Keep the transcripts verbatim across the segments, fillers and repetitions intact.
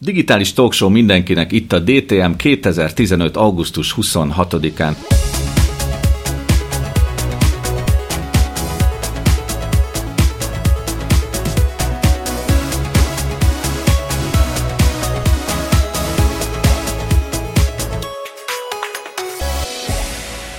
Digitális Talkshow mindenkinek, itt a dé té em kétezer-tizenöt. augusztus huszonhatodikán.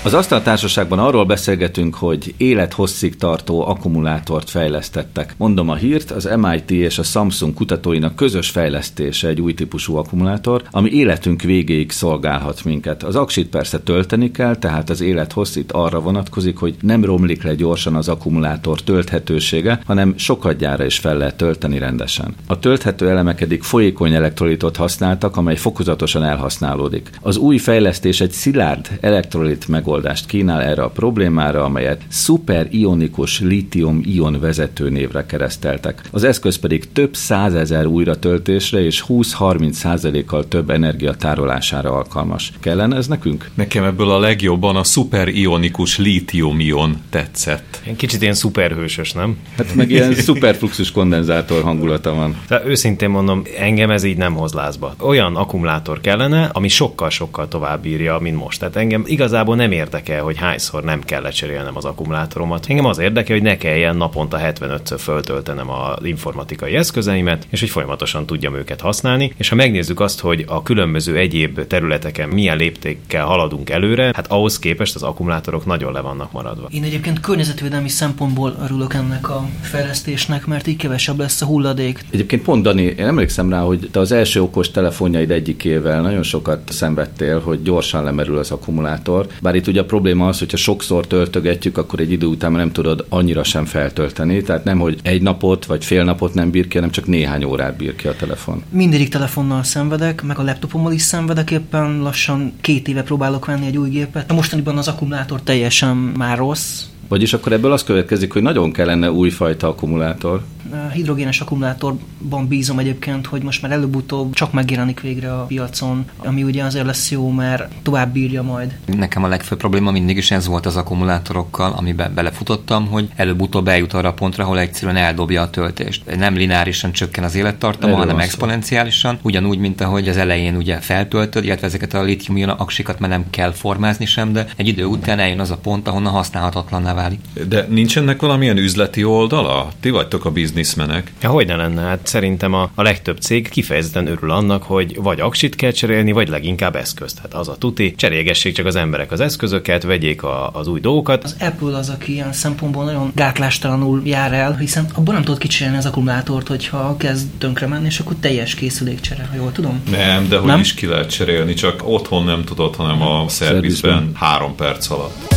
Az Asztaltársaságban arról beszélgetünk, hogy élethosszig tartó akkumulátort fejlesztettek. Mondom a hírt, az em i té és a Samsung kutatóinak közös fejlesztése egy új típusú akkumulátor, ami életünk végéig szolgálhat minket. Az aksit persze tölteni kell, tehát az élethosszit arra vonatkozik, hogy nem romlik le gyorsan az akkumulátor tölthetősége, hanem sokadjára is fel lehet tölteni rendesen. A tölthető elemek eddig folyékony elektrolitot használtak, amely fokozatosan elhasználódik. Az új fejlesztés egy szilárd elektrolit megoldás kínál erre a problémára, amelyet szuperionikus lítium-ion vezető névre kereszteltek. Az eszköz pedig több százezer újratöltésre és húsz-harminc százalékkal több energiatárolására alkalmas. Kellene ez nekünk? Nekem ebből a legjobban a szuperionikus lítium-ion tetszett. Kicsit ilyen szuperhősös, nem? Hát meg ilyen szuperfluxus kondenzátor hangulata van. Tehát őszintén mondom, engem ez így nem hoz lázba. Olyan akkumulátor kellene, ami sokkal-sokkal tovább bírja, mint most. Tehát engem igazából nem érdekel, hogy hányszor nem kell lecserélnem az akkumulátoromat. Engem az érdekel, hogy ne kelljen naponta hetvenötször föltöltenem az informatikai eszközeimet, és hogy folyamatosan tudjam őket használni. És ha megnézzük azt, hogy a különböző egyéb területeken milyen léptékkel haladunk előre, hát ahhoz képest az akkumulátorok nagyon le vannak maradva. Én egyébként környezetvédelmi szempontból örülök ennek a fejlesztésnek, mert így kevesebb lesz a hulladék. Egyébként pont, Dani, én emlékszem rá, hogy te az első okos telefonjaid egyikével nagyon sokat szenvedtél, hogy gyorsan lemerül az akkumulátor. Bár itt ugye a probléma az, hogyha sokszor töltögetjük, akkor egy idő után nem tudod annyira sem feltölteni, tehát nem, hogy egy napot vagy fél napot nem bír ki, hanem csak néhány órát bír ki a telefon. Mindegyik telefonnal szenvedek, meg a laptopommal is szenvedek, éppen lassan két éve próbálok venni egy új gépet. Mostaniban az akkumulátor teljesen már rossz. Vagyis akkor ebből az következik, hogy nagyon kellene újfajta akkumulátor. A hidrogénes akkumulátorban bízom egyébként, hogy most már előbb-utóbb csak megjelenik végre a piacon, ami ugye azért lesz jó, mert tovább bírja majd. Nekem a legfőbb probléma mindig is ez volt az akkumulátorokkal, amiben belefutottam, hogy előbb-utóbb eljut arra a pontra, ahol egyszerűen eldobja a töltést. Nem lineárisan csökken az élettartama, erről hanem exponenciálisan, ugyanúgy, mint ahogy az elején ugye feltöltöd, illetve ezeket a lítium-ion aksikat már nem kell formázni sem, de egy idő után eljön az a pont, ahonnan használhatatlanná válik. De nincs ennek valamilyen üzleti oldala? Ti vagytok a biznisz. Ja, hogyne lenne? Hát szerintem a, a legtöbb cég kifejezetten örül annak, hogy vagy aksit kell cserélni, vagy leginkább eszközt. Hát az a tuti, cserélgessék csak az emberek az eszközöket, vegyék a, az új dolgokat. Az Apple az, aki ilyen szempontból nagyon gátlástalanul jár el, hiszen abban nem tudod kicserélni az akkumulátort, hogyha kezd tönkre menni, és akkor teljes készülék cserélni, jól tudom? Nem, de hogy nem? Is ki lehet cserélni, csak otthon nem tudod, hanem a szervizben három perc alatt.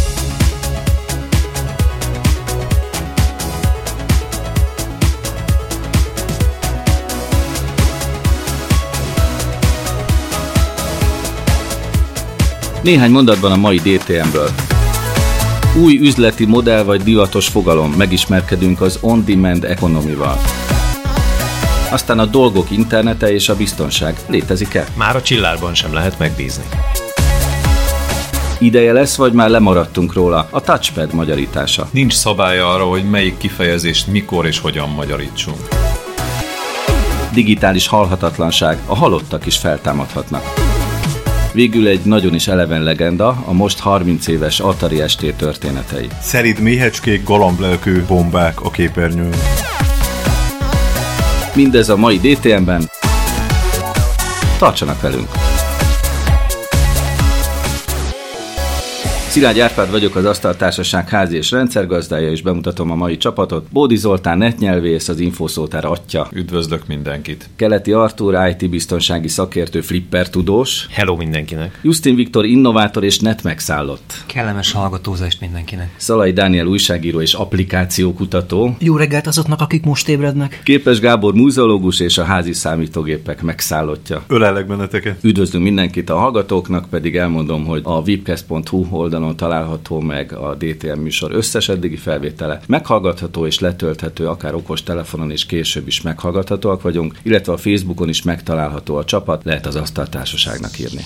Néhány mondatban a mai dé té em-ből. Új üzleti modell vagy divatos fogalom, megismerkedünk az on-demand economy-val. Aztán a dolgok internete és a biztonság. Létezik-e? Már a csillárban sem lehet megbízni. Ideje lesz, vagy már lemaradtunk róla? A touchpad magyarítása. Nincs szabálya arra, hogy melyik kifejezést mikor és hogyan magyarítsunk. Digitális halhatatlanság. A halottak is feltámadhatnak. Végül egy nagyon is eleven legenda, a most harminc éves Atari es té történetei. Szerid méhecskék, galamblelkő bombák a képernyőn. Mindez a mai dé té em-ben. Tartsanak velünk! Szilágyi Árpád vagyok, az Asztaltársaság házi és rendszergazdája, és bemutatom a mai csapatot. Bódi Zoltán netnyelvész, az Infoszótár atya. Üdvözlök mindenkit. Keleti Artúr, i té biztonsági szakértő, flipper tudós. Hello mindenkinek. Justin Viktor innovátor és net megszállott. Kellemes hallgatózást mindenkinek. Szalai Dániel újságíró és applikációkutató. Jó reggelt azoknak, akik most ébrednek. Képes Gábor múzeológus és a házi számítógépek megszállottja. Ölellek benneteket. Üdvözlünk mindenkit, a hallgatóknak pedig elmondom, hogy a vipcast pont hu oldalon található meg a dé té em műsor összes eddigi felvétele. Meghallgatható és letölthető, akár okos telefonon és később is meghallgathatóak vagyunk, illetve a Facebookon is megtalálható a csapat, lehet az Asztaltársaságnak írni.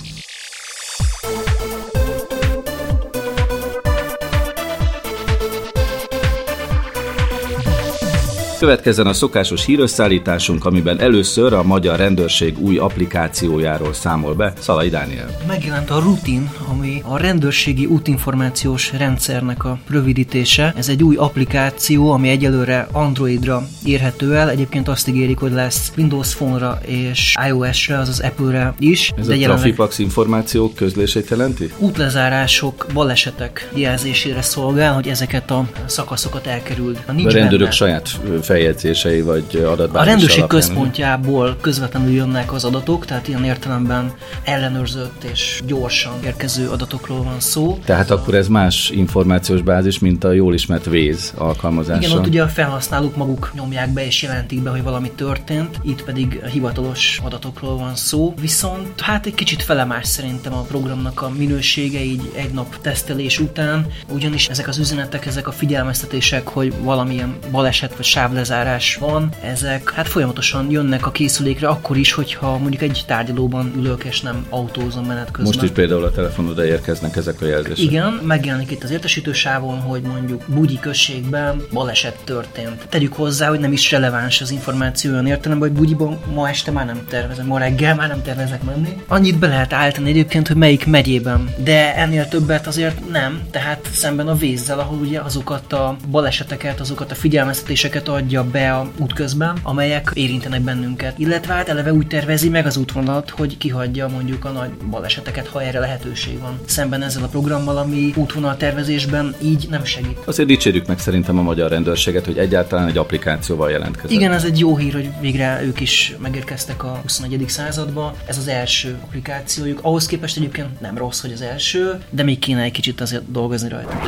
Következzen a szokásos hírösszállításunk, amiben először a magyar rendőrség új applikációjáról számol be Szalai Dániel. Megjelent a Rutin, ami a rendőrségi útinformációs rendszernek a rövidítése. Ez egy új applikáció, ami egyelőre Androidra érhető el. Egyébként azt ígérik, hogy lesz Windows Phone-ra és iOS-re, azaz Apple-re is. Ez de a Trafipax információk közlését jelenti? Útlezárások, balesetek jelzésére szolgál, hogy ezeket a szakaszokat elkerüld. A, nincs a rendőrök benne. Saját feljegyzései vagy adatbázis. A rendőrség alapján központjából közvetlenül jönnek az adatok, tehát ilyen értelemben ellenőrzött és gyorsan érkező adatokról van szó. Tehát szóval akkor ez más információs bázis, mint a jól ismert VÉZ alkalmazása. Igen, ott ugye a felhasználók maguk nyomják be és jelentik be, hogy valami történt, itt pedig hivatalos adatokról van szó. Viszont hát egy kicsit felemás szerintem a programnak a minősége így egy nap tesztelés után, ugyanis ezek az üzenetek, ezek a figyelmeztetések, hogy valamilyen baleset vagy sávlezárás van, ezek hát folyamatosan jönnek a készülékre akkor is, hogyha mondjuk egy tárgyalóban ülök és nem autózom menet közben. Most is például a telefonodra érkeznek ezek a jelzések. Igen, megjelenik itt az értesítősávon, hogy mondjuk Bugyi községben baleset történt. Tegyük hozzá, hogy nem is releváns az információ olyan értelemben, hogy Bugyiban ma este már nem tervezem, ma reggel már nem tervezek menni. Annyit be lehet állítani egyébként, hogy melyik megyében, de ennél többet azért nem, tehát szemben a VÉZ-zel, ahol ugye azokat a baleseteket, azokat a figyelmeztetéseket adja be a útközben, amelyek érintenek bennünket. Illetve hát eleve úgy tervezi meg az útvonalat, hogy kihagyja mondjuk a nagy baleseteket, ha erre lehetőség van. Szemben ezzel a programmal, ami útvonaltervezésben így nem segít. Azért dicsérjük meg szerintem a magyar rendőrséget, hogy egyáltalán egy applikációval jelentkezett. Igen, ez egy jó hír, hogy végre ők is megérkeztek a huszonegyedik századba. Ez az első applikációjuk. Ahhoz képest egyébként nem rossz, hogy az első, de még kéne egy kicsit azért dolgozni rajta.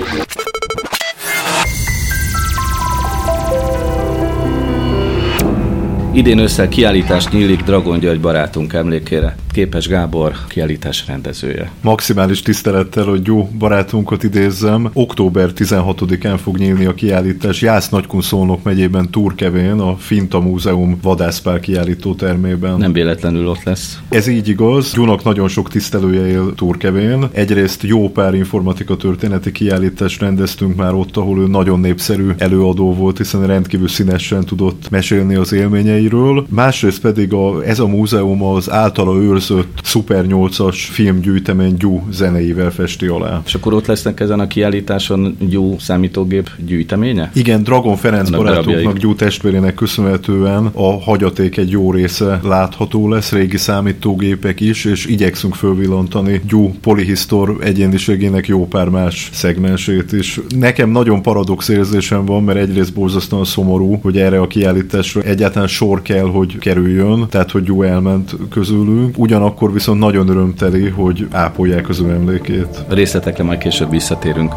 Idén ősszel kiállítás nyílik Dragon György barátunk emlékére. Képes Gábor kiállítás rendezője. Maximális tisztelettel, hogy jó barátunkat idézzem, október tizenhatodikán fog nyílni a kiállítás Jász-Nagykun-Szolnok megyében Turkevén, a Finta Múzeum vadászpál kiállító termében. Nem véletlenül ott lesz. Ez így igaz. Gyunak nagyon sok tisztelője él Turkevén. Egyrészt jó pár informatika történeti kiállítást rendeztünk már ott, ahol ő nagyon népszerű előadó volt, hiszen rendkívül színesen tudott mesélni az élményeiről. Másrészt pedig a, ez a múzeum az általa őrz Szuper nyolcas filmgyűjtemény Gyú zenéivel festi alá. És akkor ott lesznek ezen a kiállításon Gyú számítógép gyűjteménye? Igen, Dragon Ferenc annak barátoknak, Gyú testvérének köszönhetően a hagyaték egy jó része látható lesz, régi számítógépek is, és igyekszünk fölvillantani Gyú polihisztor egyéniségének jó pár más szegmensét is. Nekem nagyon paradox érzésem van, mert egyrészt borzasztóan szomorú, hogy erre a kiállításra egyáltalán sor kell, hogy kerüljön, tehát hogy Gyú elment közülünk. Ugyan Ugyanakkor viszont nagyon örömteli, hogy ápolják az ő emlékét. A részletekre majd később visszatérünk.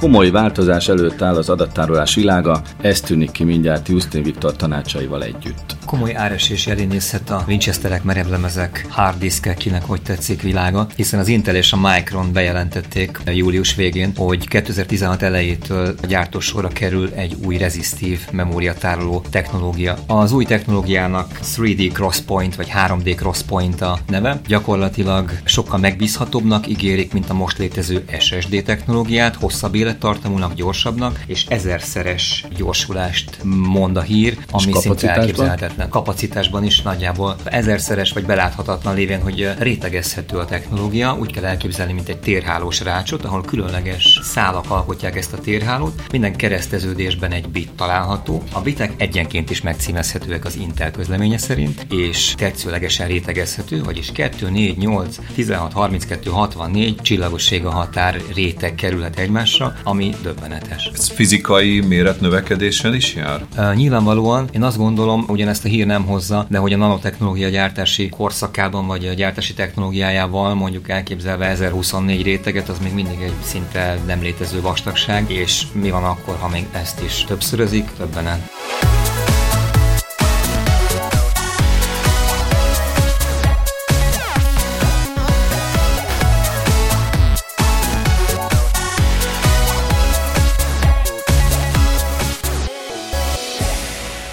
Komoly változás előtt áll az adattárolás világa, ez tűnik ki mindjárt Justin Viktor tanácsaival együtt. Komoly áresés elé nézhet a Winchesterek, merevlemezek, harddiszkekinek, hogy tetszik, világa, hiszen az Intel és a Micron bejelentették július végén, hogy kétezer-tizenhat elejétől a gyártósorra kerül egy új rezisztív memóriatároló technológia. Az új technológiának három dé crosspoint vagy három dé crosspoint a neve, gyakorlatilag sokkal megbízhatóbbnak ígérik, mint a most létező es es dé technológiát, hosszabb élettartamúnak, gyorsabbnak, és ezerszeres gyorsulást mond a hír, ami szinte elképzelhetetlen. Kapacitásban is nagyjából ezerszeres vagy beláthatatlan, lévén, hogy rétegezhető a technológia. Úgy kell elképzelni, mint egy térhálós rácsot, ahol különleges szálak alkotják ezt a térhálót. Minden kereszteződésben egy bit található. A bitek egyenként is megcímezhetőek az Intel közleménye szerint, és tetszőlegesen rétegezhető, vagyis kettő, négy, nyolc, tizenhat, harminckettő, hatvannégy csillagosséga határ réteg kerülhet egymásra, ami döbbenetes. Ez fizikai méretnövekedéssel is jár? Uh, nyilvánvalóan én azt gondolom, ugyanezt a hír nem hozza, de hogy a nanotechnológia gyártási korszakában, vagy a gyártási technológiájával mondjuk elképzelve ezerhuszonnégy réteget, az még mindig egy szinte nem létező vastagság, és mi van akkor, ha még ezt is többszörözik, többenen.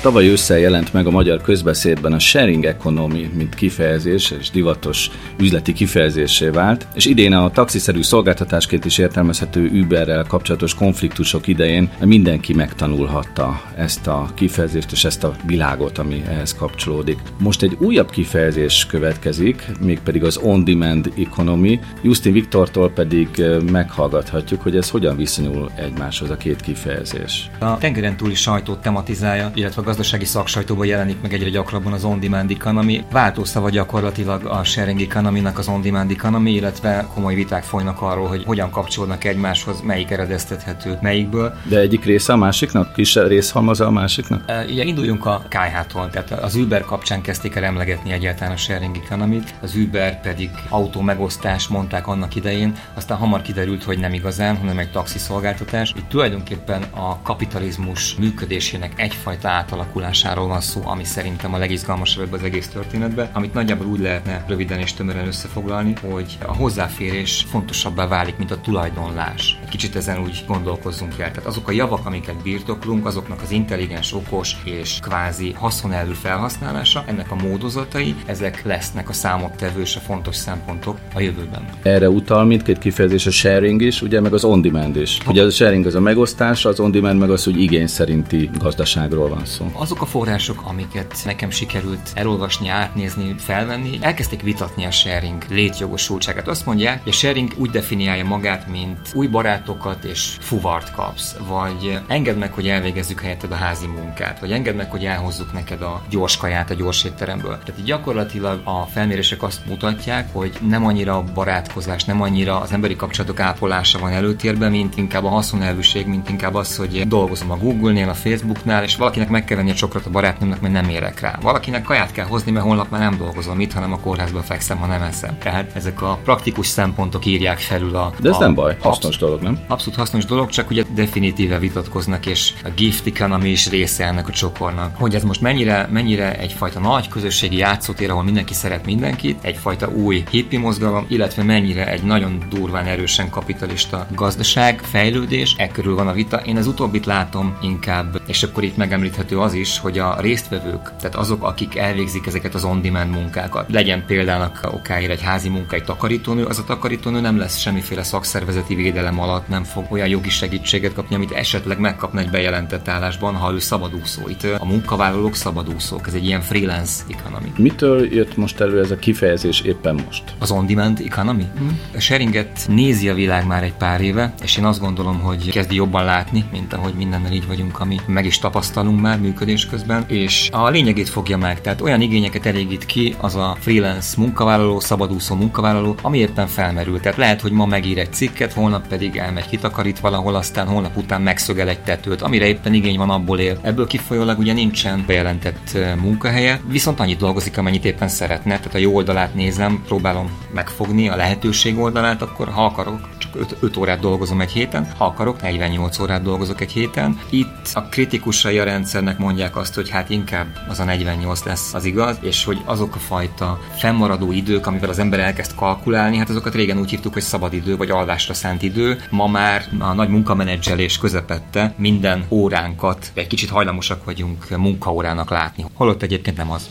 Tavaly ősszel jelent meg a magyar közbeszédben a sharing economy, mint kifejezés, és divatos üzleti kifejezésé vált, és idén a taxiszerű szolgáltatásként is értelmezhető Uberrel kapcsolatos konfliktusok idején mindenki megtanulhatta ezt a kifejezést és ezt a világot, ami ehhez kapcsolódik. Most egy újabb kifejezés következik, mégpedig az on-demand economy. Justin Viktortól pedig meghallgathatjuk, hogy ez hogyan viszonyul egymáshoz a két kifejezés. A tengeren túli sajtót tematizálja, illetve a gazdasági szaksajtóban jelenik meg egyre gyakrabban az on-demand economy. Váltószava gyakorlatilag a sharing economy-nak az on-demand economy, illetve komoly viták folynak arról, hogy hogyan kapcsolnak egymáshoz, melyik eredeztethető melyikből. De egyik része a másiknak? Kis részhalmaza a másiknak? E, ugye induljunk a ká hától. Tehát az Uber kapcsán kezdték el emlegetni egyáltalán a sharing economy-t, az Uber pedig autómegosztás mondták annak idején, aztán hamar kiderült, hogy nem igazán, hanem egy taxiszolgáltatás. Itt tulajdonképpen a kapitalizmus működésének egyfajta átalakulásáról van szó, ami szerintem a legizgalmasabb ebben az egész történetben, amit nagyjából úgy lehetne röviden és tömören összefoglalni, hogy a hozzáférés fontosabbá válik, mint a tulajdonlás. Egy kicsit ezen úgy gondolkozzunk el. Tehát azok a javak, amiket birtoklunk, azoknak az intelligens, okos és kvázi haszonelvű felhasználása, ennek a módozatai, ezek lesznek a számottevő és a fontos szempontok a jövőben. Erre utal mindkét kifejezés, a sharing is, ugye meg az on-demand is. Ugye a sharing az a megosztás, az on-demand meg az, hogy igény szerinti gazdaságról van szó. Azok a források, amiket nekem sikerült elolvasni, átnézni, felvenni, elkezdték vitatni a sharing létjogosultságát. Azt mondják, hogy a sharing úgy definiálja magát, mint új barátokat és fuvart kapsz, vagy engedd meg, hogy elvégezzük helyetted a házi munkát, vagy engedd meg, hogy elhozzuk neked a gyors kaját a gyors étteremből. Tehát gyakorlatilag a felmérések azt mutatják, hogy nem annyira a barátkozás, nem annyira az emberi kapcsolatok ápolása van előtérben, mint inkább a haszonelvűség, mint inkább az, hogy dolgozom a Google-nél, a Facebooknál, és valakinek meg kell venni a csokrot a barátnőmnek, mert nem érek rá. Valakinek kaját kell hozni, mert holnap már nem dolgozom itt, hanem a kórházban fekszem, ha nem eszem. Tehát ezek a praktikus szempontok írják felül a... De ez a, nem baj, hasznos absz- dolog, nem? Abszolút hasznos dolog, csak ugye definitíve vitatkoznak, és a gift economy is része ennek a csokornak. Hogy ez most mennyire, mennyire egyfajta nagy közösségi játszótér, ahol mindenki szeret mindenkit, egyfajta új hippie mozgalom, illetve mennyire egy nagyon durván erősen kapitalista gazdaság, fejlődés, e körül van a vita. Én az utóbbit látom inkább, és akkor itt megemlíthető az is, hogy a résztvevők, tehát azok, akik elvégzik ezeket az on-demand munkákat, legyen például okáért egy házi munka, egy takarítónő, az a takarítónő nem lesz semmiféle szakszervezeti védelem alatt, nem fog olyan jogi segítséget kapni, amit esetleg megkapna egy bejelentett állásban, ha ő szabadúszó. Itt a munkavállalók szabadúszók, ez egy ilyen freelance economy. Mitől jött most elő ez a kifejezés éppen most? Az on-demand economy? Mm. A sharinget nézi a világ már egy pár éve, és én azt gondolom, hogy kezdi jobban látni, mint ahogy mindennel így vagyunk, ami meg is tapasztalunk már működés közben, és a lényegét fogja meg, tehát olyan igényeket elégít ki az a freelance munkavállaló, szabadúszó munkavállaló, ami éppen felmerül. Tehát lehet, hogy ma megír egy cikket, holnap pedig elmegy kitakarít valahol, aztán holnap után megszögel egy tetőt, amire éppen igény van, abból él. Ebből kifolyólag ugye nincsen bejelentett munkahelye, viszont annyit dolgozik, amennyit éppen szeretne. Tehát a jó oldalát nézem, próbálom megfogni a lehetőség oldalát, akkor ha akarok, csak öt órát dolgozom egy héten, ha akarok, negyvennyolc órát dolgozok egy héten. Itt a kritikusai a rendszernek mondják azt, hogy hát inkább az a negyvennyolc lesz az igaz, és hogy azok a fajta fennmaradó idők, amivel az ember elkezd kalkulálni, hát azokat régen úgy hívtuk, hogy szabadidő vagy alvásra szánt idő. Ma már a nagy munkamenedzselés közepette minden óránkat egy kicsit hajlamosak vagyunk munkaórának látni. Holott egyébként nem az.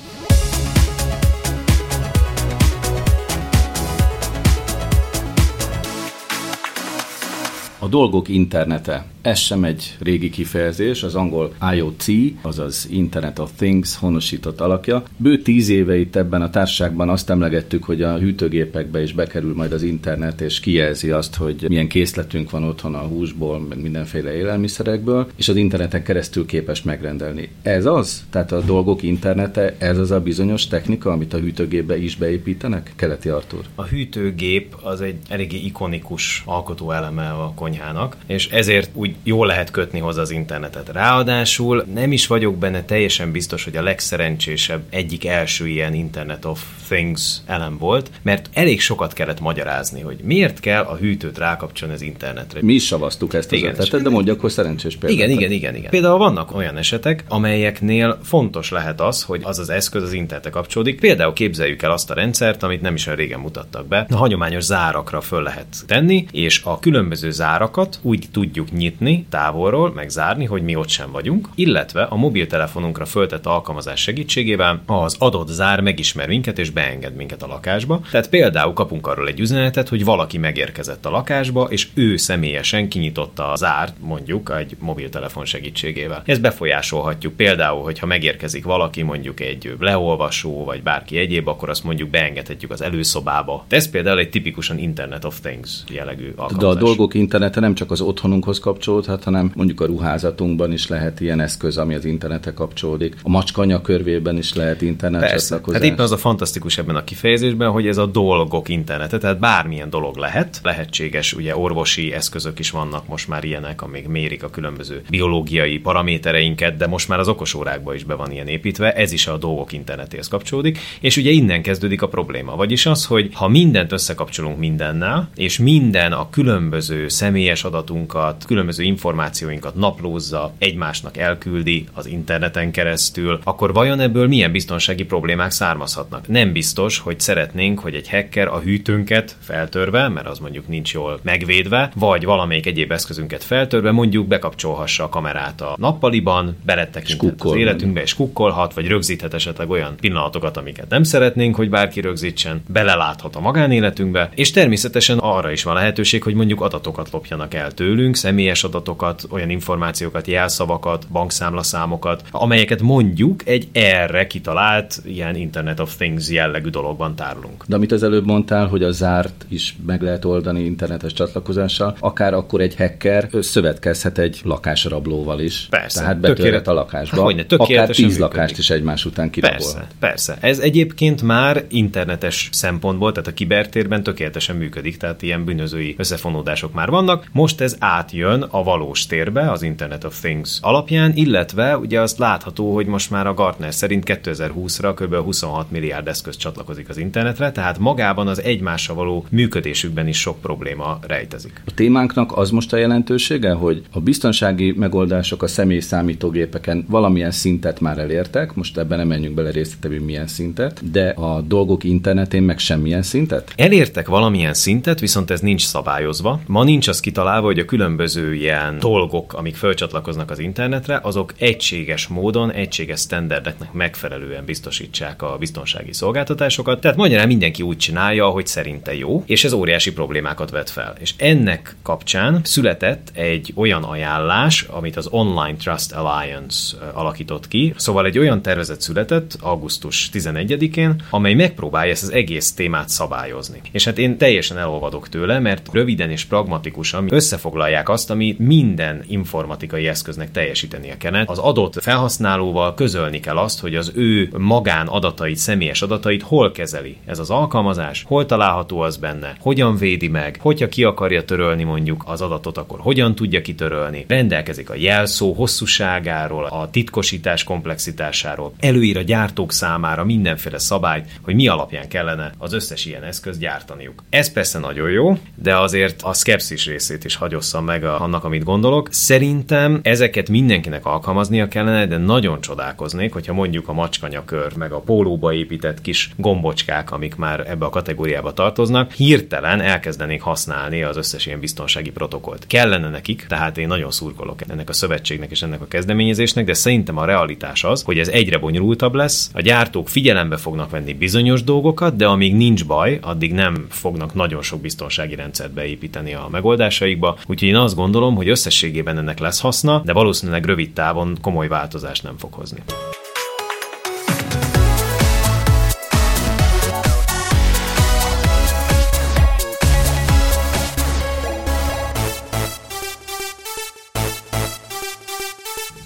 A dolgok internete. Ez sem egy régi kifejezés, az angol IoT, azaz Internet of Things honosított alakja. Bő tíz éve itt ebben a társaságban azt emlegettük, hogy a hűtőgépekbe is bekerül majd az internet, és kijelzi azt, hogy milyen készletünk van otthon a húsból, meg mindenféle élelmiszerekből, és az interneten keresztül képes megrendelni. Ez az? Tehát a dolgok internete, ez az a bizonyos technika, amit a hűtőgépbe is beépítenek? Keleti Artúr. A hűtőgép az egy eléggé ikonikus alkotó eleme a konyhának, és ezért úgy jól lehet kötni hozzá az internetet. Ráadásul nem is vagyok benne teljesen biztos, hogy a legszerencsésebb egyik első ilyen Internet of Things elem volt, mert elég sokat kellett magyarázni, hogy miért kell a hűtőt rákapcsolni az internetre. Mi is savaztuk ezt az igen, ötletet, de mondj akkor szerencsés példát. Igen, igen, igen, igen. Például vannak olyan esetek, amelyeknél fontos lehet az, hogy az az eszköz az internetre kapcsolódik. Például képzeljük el azt a rendszert, amit nem is olyan régen mutattak be. A hagyományos zárakra föl lehet tenni, és a különböző zárakat úgy tudjuk nyitni, nyitni távolról, megzárni, hogy mi ott sem vagyunk, illetve a mobiltelefonunkra föltett alkalmazás segítségével az adott zár megismer minket és beenged minket a lakásba. Tehát például kapunk arról egy üzenetet, hogy valaki megérkezett a lakásba, és ő személyesen kinyitotta a zárt, mondjuk egy mobiltelefon segítségével. Ezt befolyásolhatjuk például, hogyha megérkezik valaki, mondjuk egy leolvasó, vagy bárki egyéb, akkor azt mondjuk beengedhetjük az előszobába. Ez például egy tipikusan Internet of Things jellegű alkalmazás. De a dolgok internete nem csak az otthonunkhoz kapcsolódhat, hanem mondjuk a ruházatunkban is lehet ilyen eszköz, ami az internetre kapcsolódik. A macskanya körvében is lehet internet csatlakozás. Hát éppen az a fantasztikus ebben a kifejezésben, hogy ez a dolgok internete, tehát bármilyen dolog lehet. Lehetséges, ugye orvosi eszközök is vannak most már ilyenek, amik mérik a különböző biológiai paramétereinket, de most már az okosórákba is be van ilyen építve, ez is a dolgok internetéhez kapcsolódik, és ugye innen kezdődik a probléma. Vagyis az, hogy ha mindent összekapcsolunk mindennel, és minden a különböző személyes adatunkat, különböző információinkat naplózza, egymásnak elküldi az interneten keresztül, akkor vajon ebből milyen biztonsági problémák származhatnak? Nem biztos, hogy szeretnénk, hogy egy hacker a hűtőnket feltörve, mert az mondjuk nincs jól megvédve, vagy valamelyik egyéb eszközünket feltörve, mondjuk bekapcsolhassa a kamerát a nappaliban, belettekinthet az életünkbe és kukkolhat, vagy rögzíthet esetleg olyan pillanatokat, amiket nem szeretnénk, hogy bárki rögzítsen, beleláthat a magánéletünkbe, és természetesen arra is van lehetőség, hogy mondjuk adatokat lopjanak el tőlünk, személyes adatokat, olyan információkat, jelszavakat, bankszámlaszámokat, amelyeket mondjuk egy erre kitalált ilyen Internet of Things jellegű dologban tárolunk. De amit az előbb mondtál, hogy a zárt is meg lehet oldani internetes csatlakozással, akár akkor egy hacker szövetkezhet egy lakásrablóval is. Persze. Tehát betörhet a lakásba. Hogyne, akár tíz működik. Lakást is egymás után kirabol. Persze, persze. Ez egyébként már internetes szempontból, tehát a kibertérben tökéletesen működik, tehát ilyen bűnözői összefonódások már vannak. Most ez átjön a valós térbe, az Internet of Things alapján, illetve ugye azt látható, hogy most már a Gartner szerint kétezer-húszra kb. huszonhat milliárd eszköz csatlakozik az internetre, tehát magában az egymásra való működésükben is sok probléma rejtezik. A témánknak az most a jelentősége, hogy a biztonsági megoldások a személy számítógépeken valamilyen szintet már elértek, most ebben nem menjünk bele részletebben milyen szintet, de a dolgok internetén meg semmilyen szintet? Elértek valamilyen szintet, viszont ez nincs szabályozva. Ma nincs az kitalálva, hogy a különböző ilyen dolgok, amik fölcsatlakoznak az internetre, azok egységes módon, egységes sztenderdeknek megfelelően biztosítsák a biztonsági szolgáltatásokat. Tehát magyarán mindenki úgy csinálja, ahogy szerinte jó, és ez óriási problémákat vet fel. És ennek kapcsán született egy olyan ajánlás, amit az Online Trust Alliance alakított ki. Szóval egy olyan tervezet született augusztus tizenegyedikén, amely megpróbálja ezt az egész témát szabályozni. És hát én teljesen elolvadok tőle, mert röviden és pragmatikusan összefoglalják azt, ami minden informatikai eszköznek teljesítenie kellene. Az adott felhasználóval közölni kell azt, hogy az ő magán adatait, személyes adatait hol kezeli ez az alkalmazás, hol található az benne, hogyan védi meg, hogyha ki akarja törölni mondjuk az adatot, akkor hogyan tudja kitörölni, rendelkezik a jelszó hosszúságáról, a titkosítás komplexitásáról, előír a gyártók számára mindenféle szabályt, hogy mi alapján kellene az összes ilyen eszközt gyártaniuk. Ez persze nagyon jó, de azért a szkepszis részét is hagyosszam meg a, annak, amit gondolok. Szerintem ezeket mindenkinek alkalmaznia kellene, de nagyon csodálkoznék, hogyha mondjuk a macskanyakör, meg a pólóba épített kis gombocskák, amik már ebbe a kategóriába tartoznak, hirtelen elkezdenék használni az összes ilyen biztonsági protokollt. Kellene nekik, tehát én nagyon szurkolok ennek a szövetségnek és ennek a kezdeményezésnek, de szerintem a realitás az, hogy ez egyre bonyolultabb lesz, a gyártók figyelembe fognak venni bizonyos dolgokat, de amíg nincs baj, addig nem fognak nagyon sok biztonsági rendszert beépíteni a megoldásaikba, úgyhogy én azt gondolom, hogy összességében ennek lesz haszna, de valószínűleg rövid távon komoly változást nem fog hozni.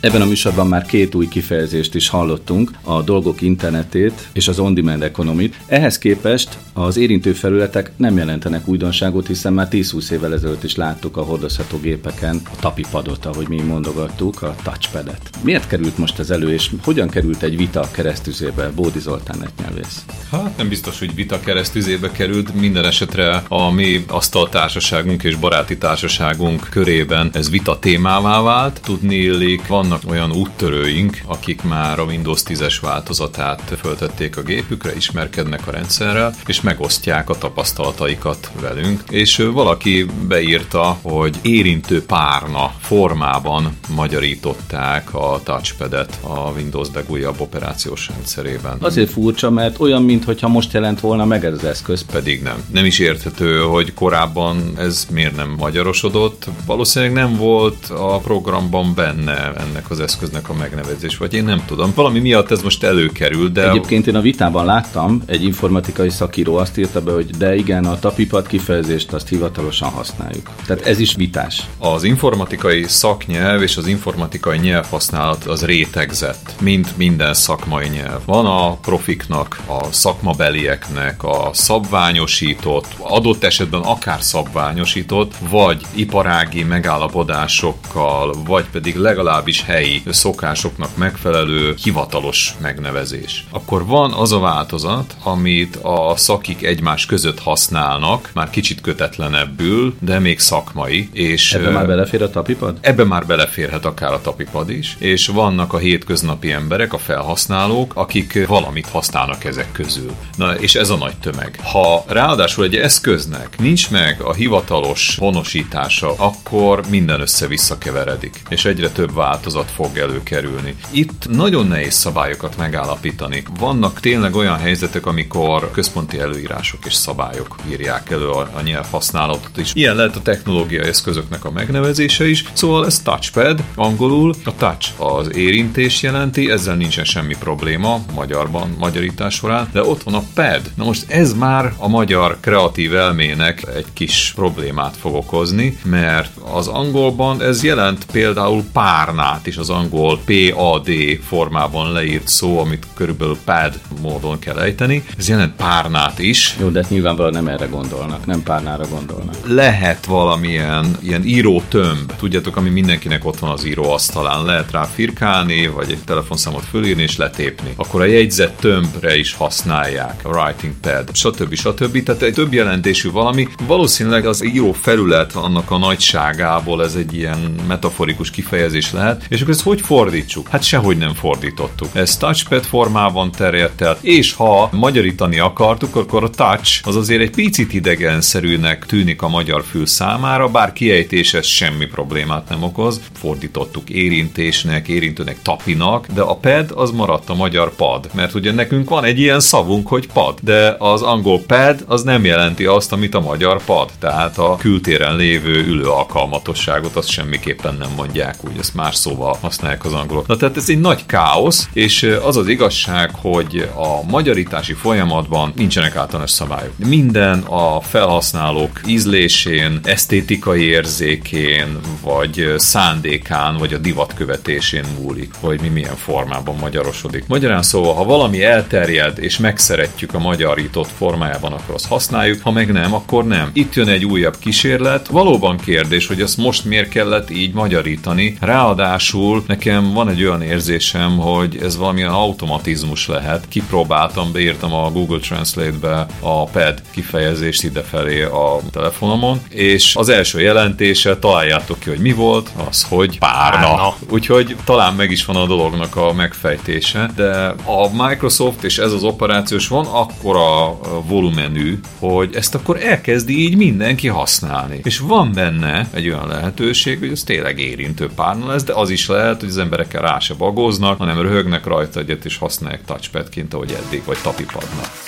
Ebben a műsorban már két új kifejezést is hallottunk, a dolgok internetét és az on-demand economy-t. Ehhez képest az érintő felületek nem jelentenek újdonságot, hiszen már tíz-húsz évvel ezelőtt is láttuk a hordozható gépeken a tapipadot, ahogy mi mondogattuk, a touchpadet. Miért került most ez elő, és hogyan került egy vita keresztüzébe, Bódi Zoltán netnyelvész? Hát nem biztos, hogy vita keresztüzébe került, minden esetre a mi asztaltársaságunk és baráti társaságunk körében ez vita témává vált. Tudni illik, vannak vannak olyan úttörőink, akik már a Windows tízes változatát föltették a gépükre, ismerkednek a rendszerrel, és megosztják a tapasztalataikat velünk. És valaki beírta, hogy érintő párna formában magyarították a touchpadet a Windows legújabb operációs rendszerében. Azért furcsa, mert olyan, mintha most jelent volna meg ez az eszköz. Pedig nem. Nem is érthető, hogy korábban ez miért nem magyarosodott. Valószínűleg nem volt a programban benne ennek az eszköznek a megnevezés, vagy én nem tudom. Valami miatt ez most előkerül, de... Egyébként én a vitában láttam, egy informatikai szakíró azt írta be, hogy de igen, a tapipad kifejezést azt hivatalosan használjuk. Tehát ez is vitás. Az informatikai szaknyelv és az informatikai nyelvhasználat az rétegzett, mint minden szakmai nyelv. Van a profiknak, a szakmabelieknek a szabványosított, adott esetben akár szabványosított, vagy iparági megállapodásokkal, vagy pedig legalábbis helyi szokásoknak megfelelő hivatalos megnevezés. Akkor van az a változat, amit a szakik egymás között használnak, már kicsit kötetlenebbül, de még szakmai. És ebben már belefér a tapipad? Ebben már beleférhet akár a tapipad is, és vannak a hétköznapi emberek, a felhasználók, akik valamit használnak ezek közül. Na, és ez a nagy tömeg. Ha ráadásul egy eszköznek nincs meg a hivatalos honosítása, akkor minden össze-vissza keveredik, és egyre több változat fog előkerülni. Itt nagyon nehéz szabályokat megállapítani. Vannak tényleg olyan helyzetek, amikor központi előírások és szabályok írják elő a, a nyelvhasználatot is. Ilyen lehet a technológiai eszközöknek a megnevezése is, szóval ez touchpad, angolul a touch az érintés jelenti, ezzel nincsen semmi probléma magyarban, magyarítás során, de ott van a pad. Na most ez már a magyar kreatív elmének egy kis problémát fog okozni, mert az angolban ez jelent például párnát is, az angol pad formában leírt szó, amit körülbelül pad módon kell ejteni. Ez jelent párnát is. Jó, de nyilvánvalóan nem erre gondolnak, nem párnára gondolnak. Lehet valamilyen ilyen írótömb, tudjátok, ami mindenkinek ott van az íróasztalán, lehet rá firkálni, vagy egy telefonszámot fölírni és letépni. Akkor a jegyzett tömbre is használják, a writing pad, stb. stb. Tehát egy több jelentésű valami. Valószínűleg az író felület annak a nagyságából ez egy ilyen metaforikus kifejezés lehet. És akkor ezt hogy fordítsuk? Hát sehogy nem fordítottuk. Ez touchpad formában terjedt el, és ha magyarítani akartuk, akkor a touch az azért egy picit idegenszerűnek tűnik a magyar fül számára, bár kiejtés ez semmi problémát nem okoz. Fordítottuk érintésnek, érintőnek, tapinak, de a pad az maradt a magyar pad, mert ugye nekünk van egy ilyen szavunk, hogy pad, de az angol pad az nem jelenti azt, amit a magyar pad, tehát a kültéren lévő ülő alkalmatosságot azt semmiképpen nem mondják, úgy ezt más szóval használják az angolok. Na tehát ez egy nagy káosz, és az az igazság, hogy a magyarítási folyamatban nincsenek általános szabályok. Minden a felhasználók ízlésén, esztétikai érzékén, vagy szándékán, vagy a divat követésén múlik, hogy mi milyen formában magyarosodik. Magyarán szóval, ha valami elterjed, és megszeretjük a magyarított formájában, akkor azt használjuk, ha meg nem, akkor nem. Itt jön egy újabb kísérlet, valóban kérdés, hogy ezt most miért kellett így magyarítani, ráadásul nekem van egy olyan érzésem, hogy ez valamilyen automatizmus lehet. Kipróbáltam, beírtam a Google Translate-be a pad kifejezést idefelé a telefonomon, és az első jelentése, találjátok ki, hogy mi volt, az, hogy párna. párna. Úgyhogy talán meg is van a dolognak a megfejtése, de a Microsoft és ez az operációs van akkora volumenű, hogy ezt akkor elkezdi így mindenki használni. És van benne egy olyan lehetőség, hogy ez tényleg érintő párna lesz, de az is lehet, hogy az emberekkel rá se bagóznak, hanem röhögnek rajta egyet és használják touchpadként, ahogy eddig, vagy tapipadnak.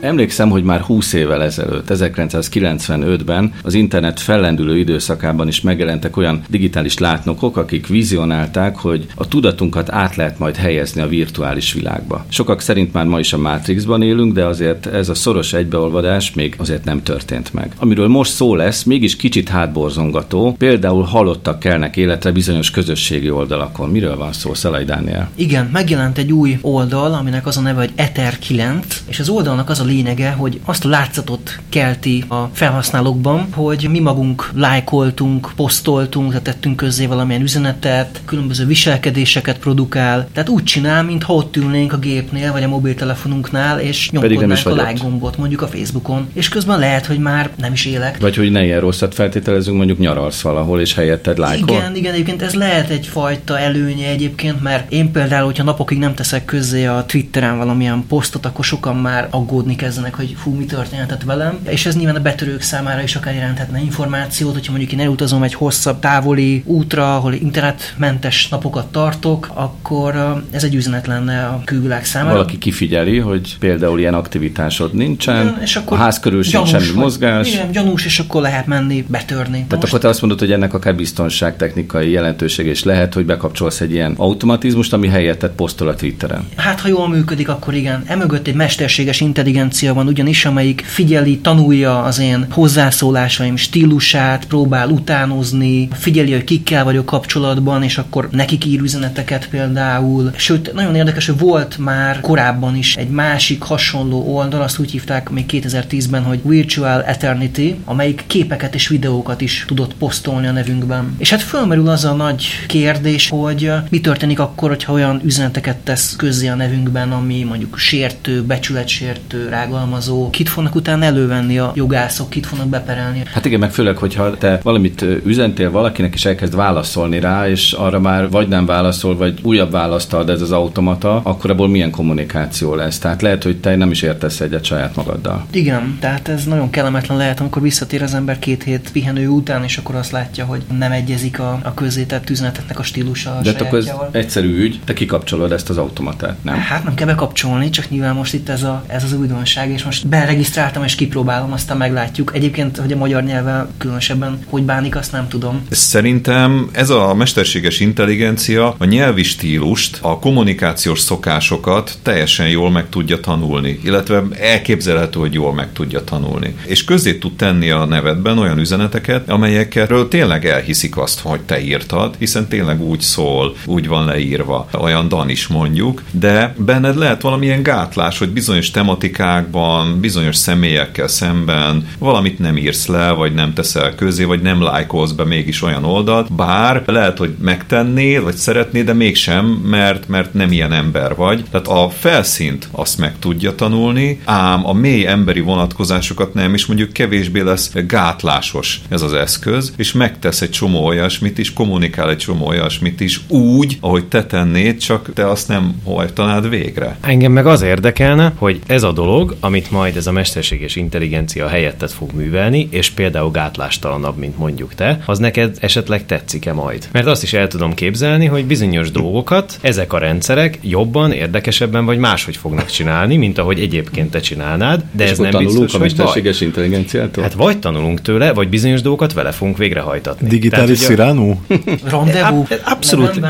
Emlékszem, hogy már húsz évvel ezelőtt, ezerkilencszázkilencvenötben az internet fellendülő időszakában is megjelentek olyan digitális látnokok, akik vizionálták, hogy a tudatunkat át lehet majd helyezni a virtuális világba. Sokak szerint már ma is a Matrixban élünk, de azért ez a szoros egybeolvadás még azért nem történt meg. Amiről most szó lesz, mégis kicsit hátborzongató, például halottak kelnek életre bizonyos közösségi oldalakon. Miről van szó, Szalai Dániel? Igen, megjelent egy új oldal, aminek az a neve, hogy Ether kilenc, és az oldalnak az a lényege, hogy azt a látszatot kelti a felhasználókban, hogy mi magunk lájkoltunk, posztoltunk, tettünk közzé valamilyen üzenetet, különböző viselkedéseket produkál. Tehát úgy csinál, mintha ott ülnénk a gépnél, vagy a mobiltelefonunknál, és nyomkodnánk a like gombot mondjuk a Facebookon. És közben lehet, hogy már nem is élek. Vagy hogy ne ilyen rosszat feltételezünk, mondjuk nyaralsz valahol, és helyetted lájkol. Igen, igen, egyébként ez lehet egyfajta előnye egyébként, mert én például, hogyha napokig nem teszek közzé a Twitteren valamilyen posztot, akkor sokan már aggódni kezdenek, hogy hú, mi történhetett velem. És ez nyilván a betörők számára is akár jelenthetne információt, hogyha mondjuk én elutazom egy hosszabb távoli útra, ahol internetmentes napokat tartok, akkor ez egy üzenet lenne a külvilág számára. Valaki kifigyeli, hogy például ilyen aktivitásod nincsen, igen, és akkor a ház körül sem semmi mozgás. Igen, gyanús, és akkor lehet menni, betörni. Tehát akkor te azt mondod, hogy ennek akár biztonságtechnikai jelentőség is lehet, hogy bekapcsolsz egy ilyen automatizmust, ami helyettet posztol a Twitteren. Hát ha jól működik, akkor igen. Emögött egy mesterséges intelligencia van ugyanis, amelyik figyeli, tanulja az én hozzászólásaim stílusát, próbál utánozni, figyeli, hogy kikkel vagyok kapcsolatban, és akkor nekik ír üzeneteket például. Sőt, nagyon érdekes, hogy volt már korábban is egy másik hasonló oldal, azt úgy hívták még kétezer-tízben, hogy Virtual Eternity, amelyik képeket és videókat is tudott posztolni a nevünkben. És hát fölmerül az a nagy kérdés, hogy mi történik akkor, hogyha olyan üzeneteket tesz közzé a nevünkben, ami mondjuk sértő, becsületsértő, rágalmazó. Kit fognak utána elővenni a jogászok, kit fognak beperelni? Hát igen, meg főleg, hogyha te valamit üzentél valakinek, és elkezd válaszolni rá, és arra már vagy nem válaszol, vagy újabb választ ad ez az automata, akkor abból milyen kommunikáció lesz? Tehát lehet, hogy te nem is értesz egyet saját magaddal. Igen, tehát ez nagyon kellemetlen lehet, amikor visszatér az ember két hét pihenő után, és akkor azt látja, hogy nem egyezik a, a közzétett üzeneteknek a stílusa a sajátjával. De akkor ez egyszerű ügy, te kikapcsolod ezt az automatát, nem? Hát nem kell bekapcsolni, csak nyilván most itt ez, a, ez az újdonság, és most beregisztráltam és kipróbálom, aztán meglátjuk. Egyébként, hogy a magyar nyelvvel különösebben hogy bánik, azt nem tudom. Szerintem ez a mesterséges intelligencia a nyelvi stílust, a kommunikációs szokásokat teljesen jól meg tudja tanulni, illetve elképzelhető, hogy jól meg tudja tanulni. És közzé tud tenni a nevedben olyan üzeneteket, amelyekről tényleg elhiszik azt, hogy te írtad, hiszen tényleg úgy szól, úgy van leírva, olyan Dan is mondjuk, de benned lehet valamilyen gátlás, hogy bizonyos tematikákban, bizonyos személyekkel szemben valamit nem írsz le, vagy nem teszel közzé, vagy nem lájkolsz be mégis olyan oldalt, bár lehet, hogy megtennél, vagy szeretnél, de mégsem, mert, mert nem ilyen ember vagy. Tehát a felszínt azt meg tudja tanulni, ám a mély emberi vonatkozásokat nem, és mondjuk kevésbé lesz gátlásos ez az eszköz, és megtesz egy csomó olyasmit is, kommunikál egy csomó olyasmit is úgy, ahogy te tennéd, csak te azt nem hajtanád végre. Engem meg az érdekelne, hogy ez a dolog, amit majd ez a mesterséges intelligencia helyettet fog művelni, és például gátlástalanabb, mint mondjuk te, az neked esetleg tetszik-e majd? Mert azt is el tudom képzelni, hogy bizonyos dolgokat ezek a rendszerek jobban, érdekesebben vagy máshogy fognak csinálni, mint ahogy egyébként te csinálnád, de és ez nem biztos, a mesterséges intelligenciától? Hát vagy tanulunk tőle, vagy bizonyos dolgokat vele fogunk végrehajtatni. Digitális sziránú? Rendezvú? Abszolút.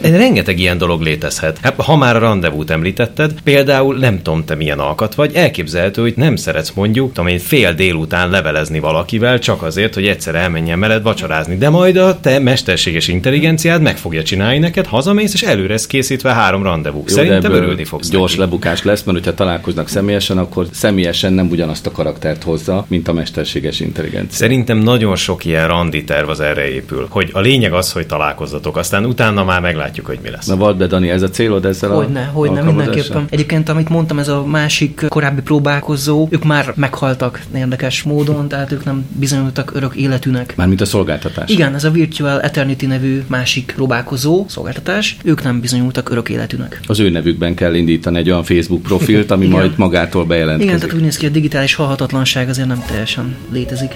Rengeteg ilyen dolog létezhet. Ha már a rendezvút említetted, például nem tudom, te milyen alkat vagy, elképzelhető, hogy nem szeretsz mondjuk, tudom én, fél délután levelezni valakivel, csak azért, hogy egyszer elmenjen veled vacsorázni, de majd a te mesterséges intelligenciád meg fogja csinálni neked, hazamész, és előre lesz készítve három rendezvú. Szerintem örülni fogsz. Gyors neki. Lebukás lesz, mert hogyha találkoznak személyesen, akkor személyesen nem ugyanazt a karaktert hozza, mint a mesterséges intelligencia. Szerintem nagyon sok ilyen randi terv az erre épül, hogy a lényeg az, hogy találkozzatok, aztán utána már meglátjuk, hogy mi lesz. Na vald be, Dani, ez a célod ezzel hogyne, a hogyne, mindenképpen. Egyébként, amit mondtam, ez a másik korábbi próbálkozó, ők már meghaltak érdekes módon, tehát ők nem bizonyultak örök életűnek. Mármint a szolgáltatás. Igen, ez a Virtual Eternity nevű másik próbálkozó szolgáltatás, ők nem bizonyultak örök életűnek. Az ő nevükben kell indítani egy olyan Facebook profilt, ami majd magától bejelentkezik. Igen, tehát úgy néz ki, a digitális halhatatlanság azért nem teljesen létezik.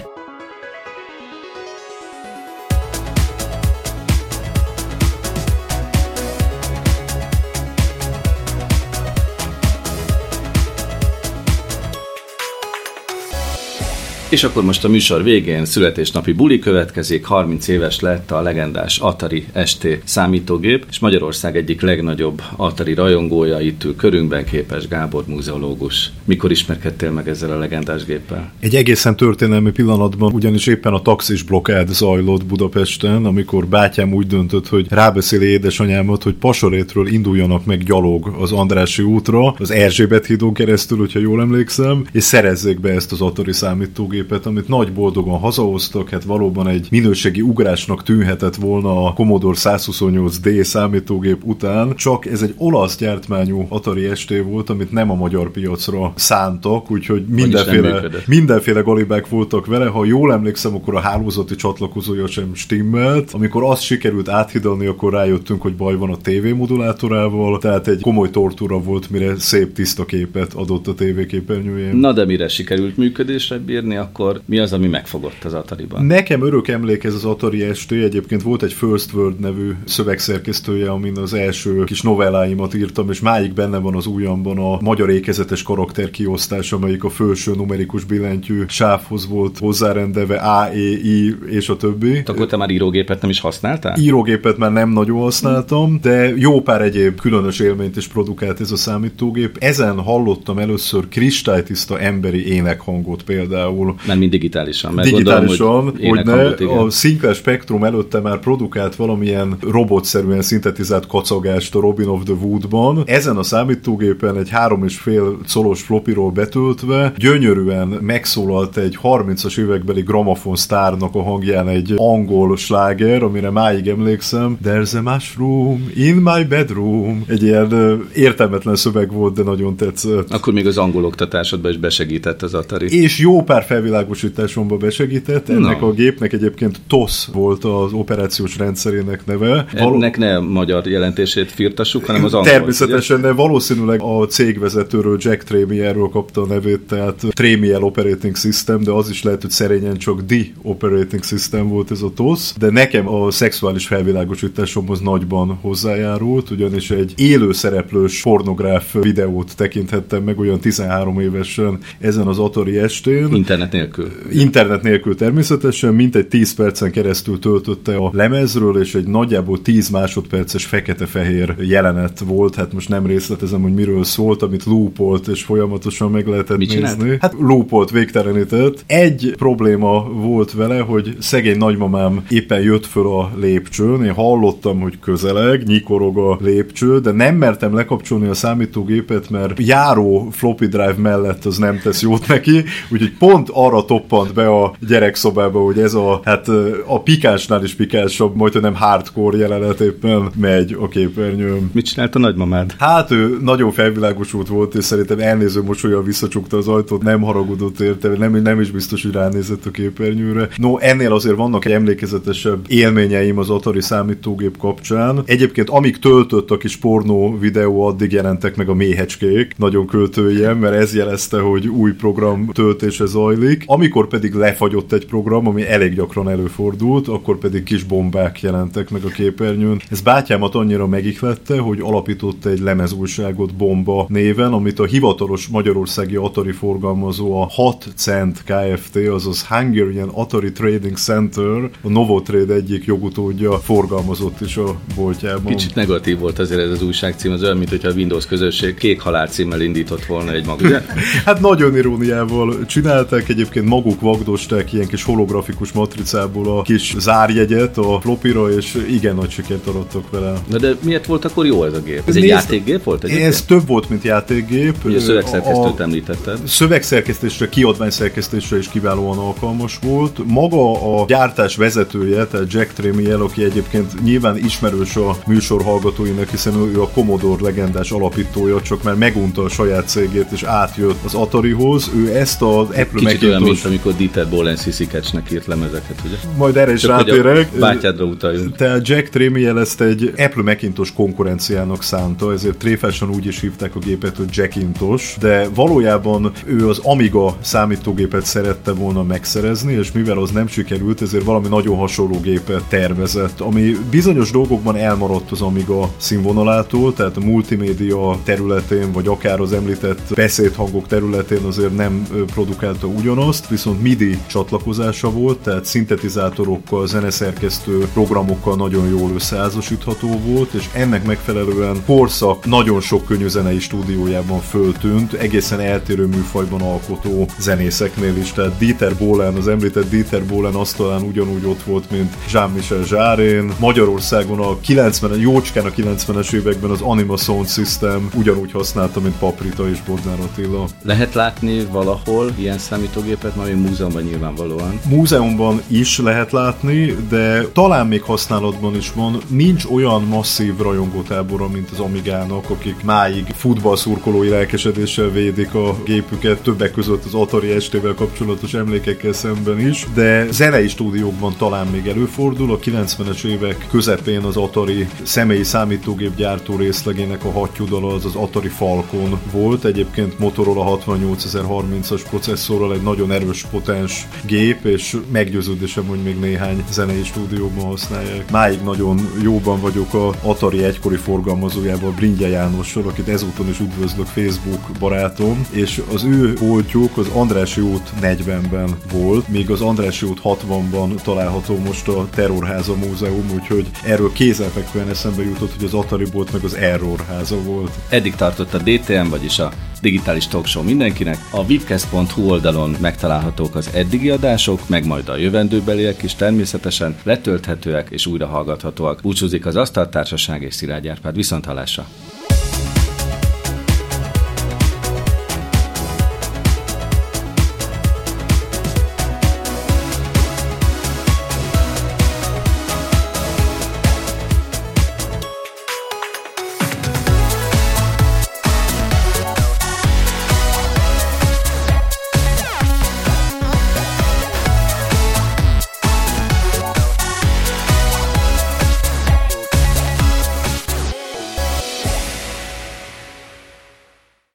És akkor most a műsor végén születésnapi buli következik, harminc éves lett a legendás Atari es té számítógép, és Magyarország egyik legnagyobb Atari rajongója itt ül körünkben, Képes Gábor múzeológus. Mikor ismerkedtél meg ezzel a legendás géppel? Egy egészen történelmi pillanatban, ugyanis éppen a taxis blokkád zajlott Budapesten, amikor bátyám úgy döntött, hogy rábeszéli édesanyámat, hogy Pasarétről induljanak meg gyalog az Andrássy útra, az Erzsébet hídon keresztül, hogyha jól emlékszem, és szerezzék be ezt az Atari számítógépet, amit nagy boldogan hazahoztak, hát valóban egy minőségi ugrásnak tűnhetett volna a Commodore száz huszonnyolc D számítógép után, csak ez egy olasz gyártmányú Atari es té volt, amit nem a magyar piacra szántak, úgyhogy mindenféle, mindenféle galibák voltak vele, ha jól emlékszem, akkor a hálózati csatlakozója sem stimmelt, amikor azt sikerült áthidalni, akkor rájöttünk, hogy baj van a tévémodulátorával, tehát egy komoly tortúra volt, mire szép tiszta képet adott a tévéképernyőjén. Na de mire sikerült működésre bírni, akkor mi az, ami megfogott az Atariban? Nekem örök emlékez az Atari es té, egyébként volt egy First World nevű szövegszerkesztője, amin az első kis novelláimat írtam, és máig benne van az ujjamban a magyar ékezetes karakter kiosztás, amelyik a felső numerikus billentyű sávhoz volt hozzárendelve A, E, I és a többi. Akkor te már írógépet nem is használtál? Írógépet már nem nagyon használtam, de jó pár egyéb különös élményt is produkált ez a számítógép. Ezen hallottam először kristálytiszta emberi énekhangot például. Nem mind digitálisan, mert digitálisan, gondolom, hogy, hogy ne, hangot, a Sinclair Spectrum előtte már produkált valamilyen robotszerűen szintetizált kacagást a Robin of the Woodban. Ezen a számítógépen egy három és fél colos flopiról betöltve gyönyörűen megszólalt egy harmincas évekbeli gramofon sztárnak a hangján egy angol sláger, amire máig emlékszem. There's a mushroom in my bedroom. Egy ilyen értelmetlen szöveg volt, de nagyon tetszett. Akkor még az angol oktatásodban is besegített az Atari. És jó pár felvilágosításomba besegített. Ennek no. a gépnek egyébként té o es volt az operációs rendszerének neve. Való... Ennek ne a magyar jelentését firtassuk, hanem az angol. Természetesen, de valószínűleg a cégvezetőről, Jack Tremierről kapta a nevét, tehát Tremier Operating System, de az is lehet, hogy szerényen csak The Operating System volt ez a té o es, de nekem a szexuális felvilágosításomhoz nagyban hozzájárult, ugyanis egy élő szereplős pornográf videót tekinthettem meg olyan tizenhárom évesen ezen az Atari estén. Internet nélkül. Internet nélkül természetesen, mintegy tíz percen keresztül töltötte a lemezről, és egy nagyjából tíz másodperces fekete-fehér jelenet volt, hát most nem részletezem, hogy miről szólt, amit loopolt, és folyamatosan meg lehetett mit nézni. Csinált? Hát loopolt, végtelenített. Egy probléma volt vele, hogy szegény nagymamám éppen jött föl a lépcsőn, én hallottam, hogy közeleg, nyikorog a lépcső, de nem mertem lekapcsolni a számítógépet, mert járó floppy drive mellett az nem tesz jót neki, úgyhogy pont arra toppant be a gyerekszobába, hogy ez a, hát a pikásnál is pikásabb, majd nem hardcore jelenet éppen megy a képernyőm. Mit csinált a nagymamád? Hát ő nagyon felvilágosult volt, és szerintem elnéző mosollyal visszacsukta az ajtót, nem haragudott érte, nem, nem is biztos, hogy ránézett a képernyőre. No, ennél azért vannak emlékezetesebb élményeim az Atari számítógép kapcsán. Egyébként amíg töltött a kis pornó videó, addig jelentek meg a méhecskék, nagyon költőjem, mert ez jelezte, hogy új program töltése zajlik. Amikor pedig lefagyott egy program, ami elég gyakran előfordult, akkor pedig kis bombák jelentek meg a képernyőn. Ez bátyámat annyira megihlette, hogy alapított egy lemezújságot Bomba néven, amit a hivatalos magyarországi Atari forgalmazó a hat cent Kft., azaz Hungarian Atari Trading Center, a Novotrade egyik jogutódja forgalmazott is a boltjában. Kicsit negatív volt azért ez az újságcím, az olyan, mint hogyha a Windows közösség Kék Halál címmel indított volna egy magazin. Hát nagyon iróniával csinálták, egyébként maguk vagdosták ilyen kis holografikus matricából a kis zárjegyet a flopira, és igen nagy sikert adottak vele. Na de miért volt akkor jó ez a gép? Ez Nézd, egy játékgép volt? Egyébként? Ez több volt, mint játékgép. Ugye a szövegszerkesztőt említetted. Szövegszerkesztésre, kiadványszerkesztésre is kiválóan alkalmas volt. Maga a gyártás vezetője, tehát Jack Tremiel, aki egyébként nyilván ismerős a műsor hallgatóinak, hiszen ő a Commodore legendás alapítója, csak már megunta a saját cégét, és átjött az Atarihoz. Ő ezt az Apple Kicsit Macintosh... olyan, mint amikor Dieter Bohlen sziszikácsnak írt lemezeket, ugye? Majd erre is rátérek. Bátyádra utaljunk. Tehát Jack Tremiel ezt egy Apple Macintosh konkurenciának szánta, ezért tréfásan úgy is hívták a gépet, hogy Jackintosh, de valójában ő az Amiga számítógépet szerette volna megszerezni, és mivel az nem sikerült, ezért valami nagyon hasonló gépet tervezett, ami bizonyos dolgokban elmaradt az Amiga színvonalától, tehát a multimédia területén, vagy akár az említett beszédhangok területén azért nem produkálta ugyan. ugyanazt, viszont MIDI csatlakozása volt, tehát szintetizátorokkal, zeneszerkesztő programokkal nagyon jól összeházasítható volt, és ennek megfelelően korszak nagyon sok könnyűzenei stúdiójában föltűnt, egészen eltérő műfajban alkotó zenészeknél is, tehát Dieter Bohlen, az említett Dieter Bohlen asztalán ugyanúgy ott volt, mint Jean-Michel Jarrin, Magyarországon a kilencvenes, jócskán a kilencvenes években az Anima Sound System ugyanúgy használta, mint Paprita és Bodnár Attila. Lehet látni valahol ilyen számítógépet, majd múzeumban nyilvánvalóan. Múzeumban is lehet látni, de talán még használatban is van. Nincs olyan masszív rajongótábora, mint az Amigának, akik máig futballszurkolói lelkesedéssel védik a gépüket, többek között az Atari es té-vel kapcsolatos emlékekkel szemben is, de zenei stúdiókban talán még előfordul. A kilencvenes évek közepén az Atari személyi számítógép gyártó részlegének a hattyúdala az az Atari Falcon volt, egyébként Motorola hatvannyolcezer-harmincas processzorral egy nagyon erős, potens gép, és meggyőződésem, hogy még néhány zenei stúdióban használják. Máig nagyon jóban vagyok a Atari egykori forgalmazójával, Bringye Jánossal, akit ezúton is üdvözlök, Facebook barátom, és az ő oltjuk az Andrássy út negyvenben volt, míg az Andrássy út hatvanban található most a Terrorháza Múzeum, úgyhogy erről kézenfekvően eszembe jutott, hogy az Atari bolt meg az Error háza volt. Eddig tartott a dé té em, vagyis a Digitális Talkshow mindenkinek. A vipcast pont hu oldalon megtalálhatók az eddigi adások, meg majd a jövendőbeliek is természetesen, letölthetőek és újra hallgathatóak. Búcsúzik az Asztaltársaság és Szilágyi Árpád. Viszonthallásra!